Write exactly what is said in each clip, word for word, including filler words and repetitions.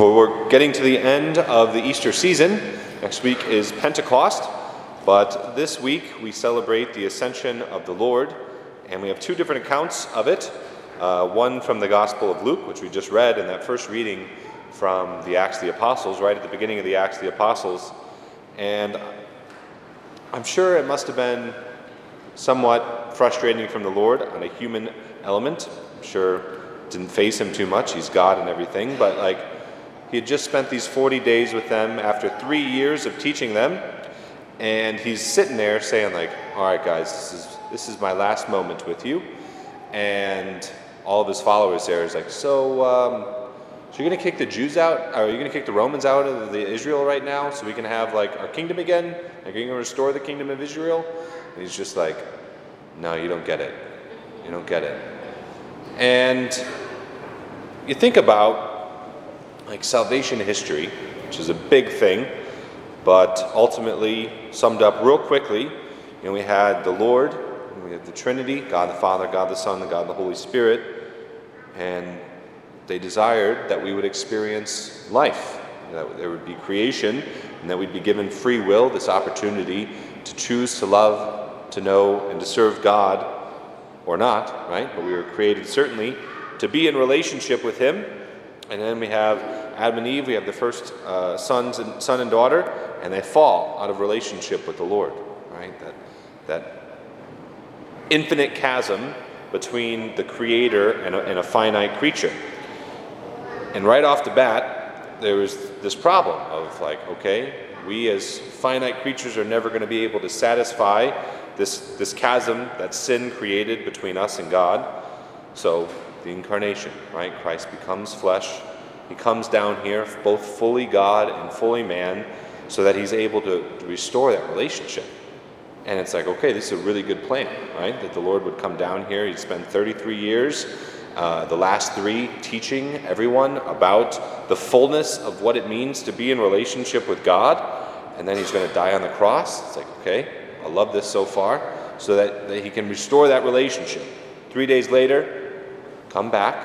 Well, we're getting to the end of the Easter season. Next week is Pentecost, but this week we celebrate the Ascension of the Lord, and we have two different accounts of it. Uh, one from the Gospel of Luke, which we just read in that first reading from the Acts of the Apostles, right at the beginning of the Acts of the Apostles. And I'm sure it must have been somewhat frustrating from the Lord on a human element. I'm sure didn't phase him too much. He's God and everything, but like he had just spent these forty days with them after three years of teaching them, and he's sitting there saying like, all right guys, this is this is my last moment with you. And all of his followers there is like, so um so you're gonna kick the Jews out, or you're gonna kick the Romans out of the Israel right now so we can have like our kingdom again, like you're gonna restore the kingdom of Israel? And he's just like, no, you don't get it, you don't get it. And you think about like salvation history, which is a big thing, but ultimately summed up real quickly, you know, we had the Lord, and we had the Trinity, God the Father, God the Son, and God the Holy Spirit, and they desired that we would experience life, that there would be creation, and that we'd be given free will, this opportunity to choose to love, to know, and to serve God. Or not, right? But we were created certainly to be in relationship with him. And then we have Adam and Eve, we have the first uh, sons and son and daughter, and they fall out of relationship with the Lord, right? That that infinite chasm between the creator and a, and a finite creature. And right off the bat, there was this problem of like, okay, we as finite creatures are never going to be able to satisfy This, this chasm that sin created between us and God. So the incarnation, right? Christ becomes flesh. He comes down here, both fully God and fully man, so that he's able to, to restore that relationship. And it's like, okay, this is a really good plan, right? That the Lord would come down here. He'd spend thirty-three years, uh, the last three, teaching everyone about the fullness of what it means to be in relationship with God. And then he's going to die on the cross. It's like, okay, I love this so far, so that, that he can restore that relationship. Three days later, come back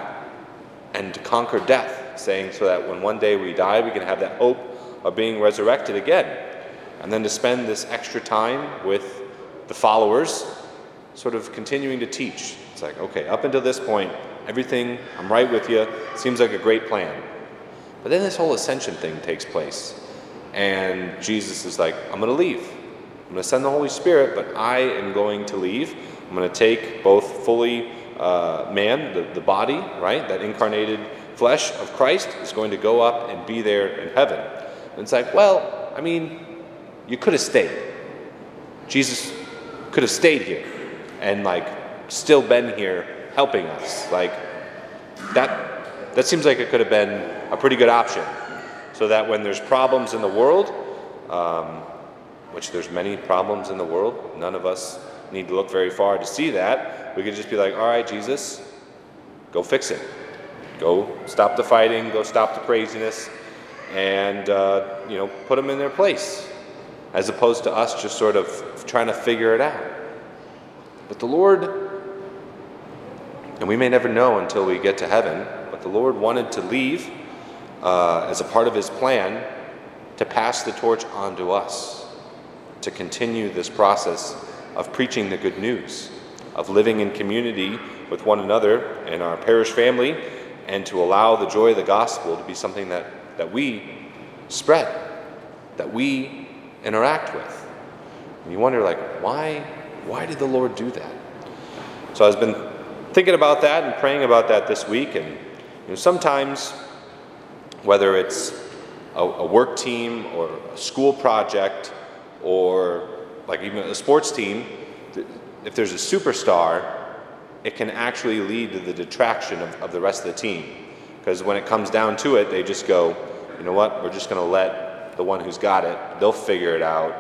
and conquer death, saying so that when one day we die, we can have that hope of being resurrected again. And then to spend this extra time with the followers, sort of continuing to teach. It's like, okay, up until this point, everything, I'm right with you, seems like a great plan. But then this whole ascension thing takes place. And Jesus is like, I'm going to leave. I'm going to send the Holy Spirit, but I am going to leave. I'm going to take both fully uh, man, the, the body, right? That incarnated flesh of Christ is going to go up and be there in heaven. And it's like, well, I mean, you could have stayed. Jesus could have stayed here and like still been here helping us. Like that, that seems like it could have been a pretty good option, so that when there's problems in the world, um, which there's many problems in the world. None of us need to look very far to see that. We could just be like, all right, Jesus, go fix it. Go stop the fighting, go stop the craziness, and uh, you know, put them in their place, as opposed to us just sort of trying to figure it out. But the Lord, and we may never know until we get to heaven, but the Lord wanted to leave uh, as a part of his plan to pass the torch on to us, to continue this process of preaching the good news, of living in community with one another and our parish family, and to allow the joy of the gospel to be something that, that we spread, that we interact with. And you wonder, like, why, why did the Lord do that? So I've been thinking about that and praying about that this week. And you know, sometimes, whether it's a, a work team or a school project, or like even a sports team, if there's a superstar, it can actually lead to the detraction of, of the rest of the team. Because when it comes down to it, they just go, you know what, we're just going to let the one who's got it, they'll figure it out,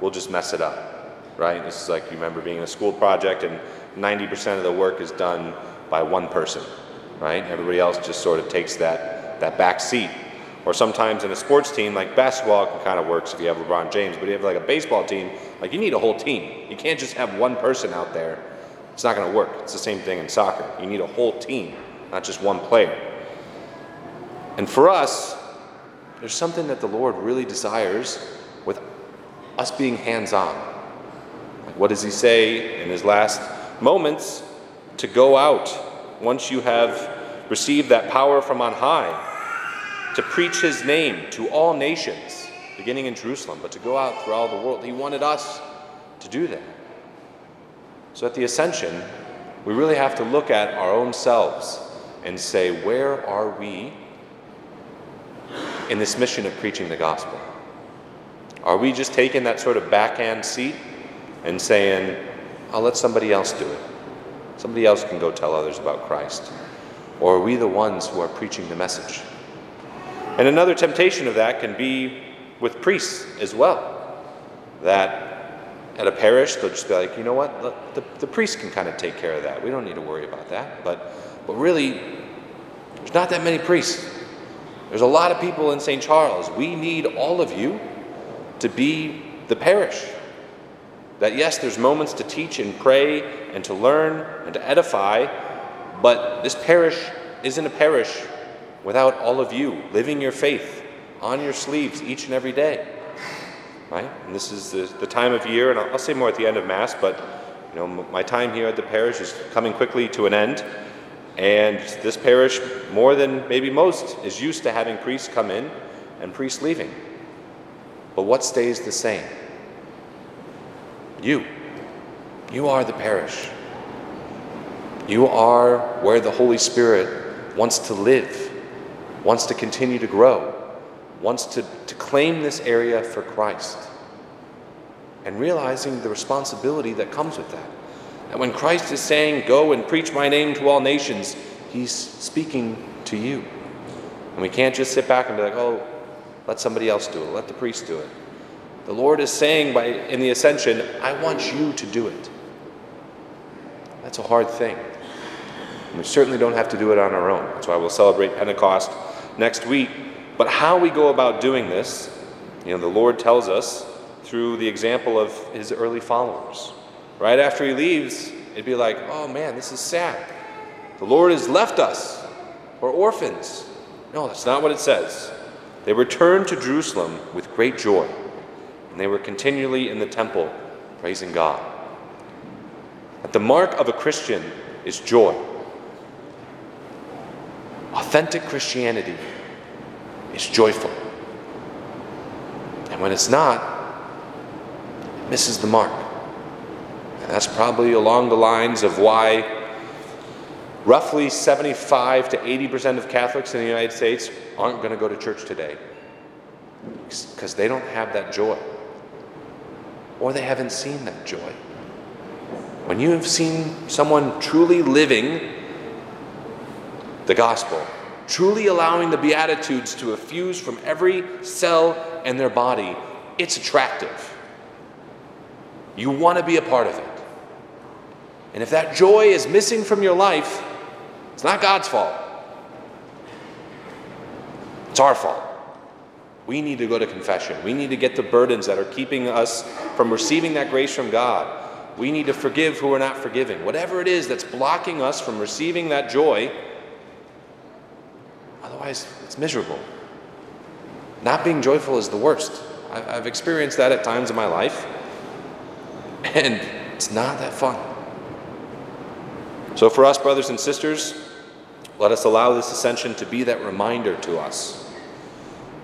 we'll just mess it up, right? This is like, you remember being in a school project and ninety percent of the work is done by one person, right? Everybody else just sort of takes that, that back seat. Or sometimes in a sports team, like basketball can kind of works if you have LeBron James, but if you have like a baseball team, like you need a whole team. You can't just have one person out there. It's not going to work. It's the same thing in soccer. You need a whole team, not just one player. And for us, There's something that the Lord really desires with us being hands-on. Like, what does he say in his last moments? To go out once you have received that power from on high, to preach his name to all nations, beginning in Jerusalem, but to go out throughout the world. He wanted us to do that. So at the ascension, we really have to look at our own selves and say, where are we in this mission of preaching the gospel? Are we just taking that sort of backhand seat and saying, I'll let somebody else do it? Somebody else can go tell others about Christ. Or are we the ones who are preaching the message? And another temptation of that can be with priests as well. That at a parish, they'll just be like, you know what, the, the, the priest can kind of take care of that. We don't need to worry about that. But, but really, there's not that many priests. There's a lot of people in Saint Charles. We need all of you to be the parish. That yes, there's moments to teach and pray and to learn and to edify, but this parish isn't a parish without all of you living your faith on your sleeves each and every day, right? And this is the, the time of year, and I'll, I'll say more at the end of Mass, but you know, m- my time here at the parish is coming quickly to an end, and this parish, more than maybe most, is used to having priests come in and priests leaving. But what stays the same? You. You are the parish. You are where the Holy Spirit wants to live, wants to continue to grow, wants to, to claim this area for Christ. And realizing the responsibility that comes with that. And when Christ is saying, go and preach my name to all nations, he's speaking to you. And we can't just sit back and be like, oh, let somebody else do it. Let the priest do it. The Lord is saying by in the Ascension, I want you to do it. That's a hard thing. And we certainly don't have to do it on our own. That's why we'll celebrate Pentecost next week. But how we go about doing this, you know, the Lord tells us through the example of his early followers. Right after he leaves, it'd be like, oh man, this is sad. The Lord has left us. We're orphans. No, that's not what it says. They returned to Jerusalem with great joy. And they were continually in the temple praising God. But the mark of a Christian is joy. Authentic Christianity is joyful. And when it's not, it misses the mark. And that's probably along the lines of why roughly seventy-five to eighty percent of Catholics in the United States aren't going to go to church today. Because they don't have that joy. Or they haven't seen that joy. When you have seen someone truly living the gospel, truly allowing the Beatitudes to effuse from every cell in their body, it's attractive. You want to be a part of it. And if that joy is missing from your life, it's not God's fault. It's our fault. We need to go to confession. We need to get the burdens that are keeping us from receiving that grace from God. We need to forgive who we're not forgiving. Whatever it is that's blocking us from receiving that joy, otherwise it's miserable. Not being joyful is the worst. I've experienced that at times in my life, and it's not that fun. So for us, brothers and sisters, let us allow this ascension to be that reminder to us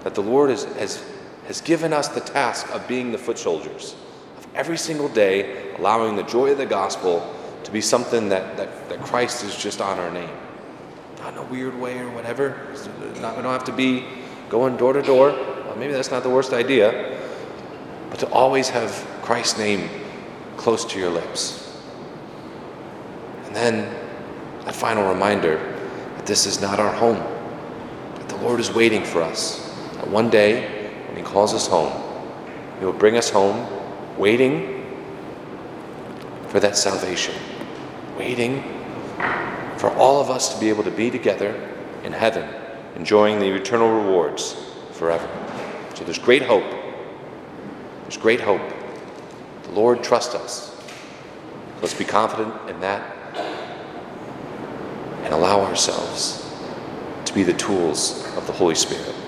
that the Lord has, has, has given us the task of being the foot soldiers, of every single day allowing the joy of the gospel to be something that, that, that Christ is just on our name. Not in a weird way or whatever. Not, we don't have to be going door to door. Well, maybe that's not the worst idea. But to always have Christ's name close to your lips. And then that final reminder that this is not our home, that the Lord is waiting for us. One day, when he calls us home, he will bring us home, waiting for that salvation, waiting for all of us to be able to be together in heaven, enjoying the eternal rewards forever. So there's great hope. There's great hope. The Lord trusts us. Let's be confident in that and allow ourselves to be the tools of the Holy Spirit.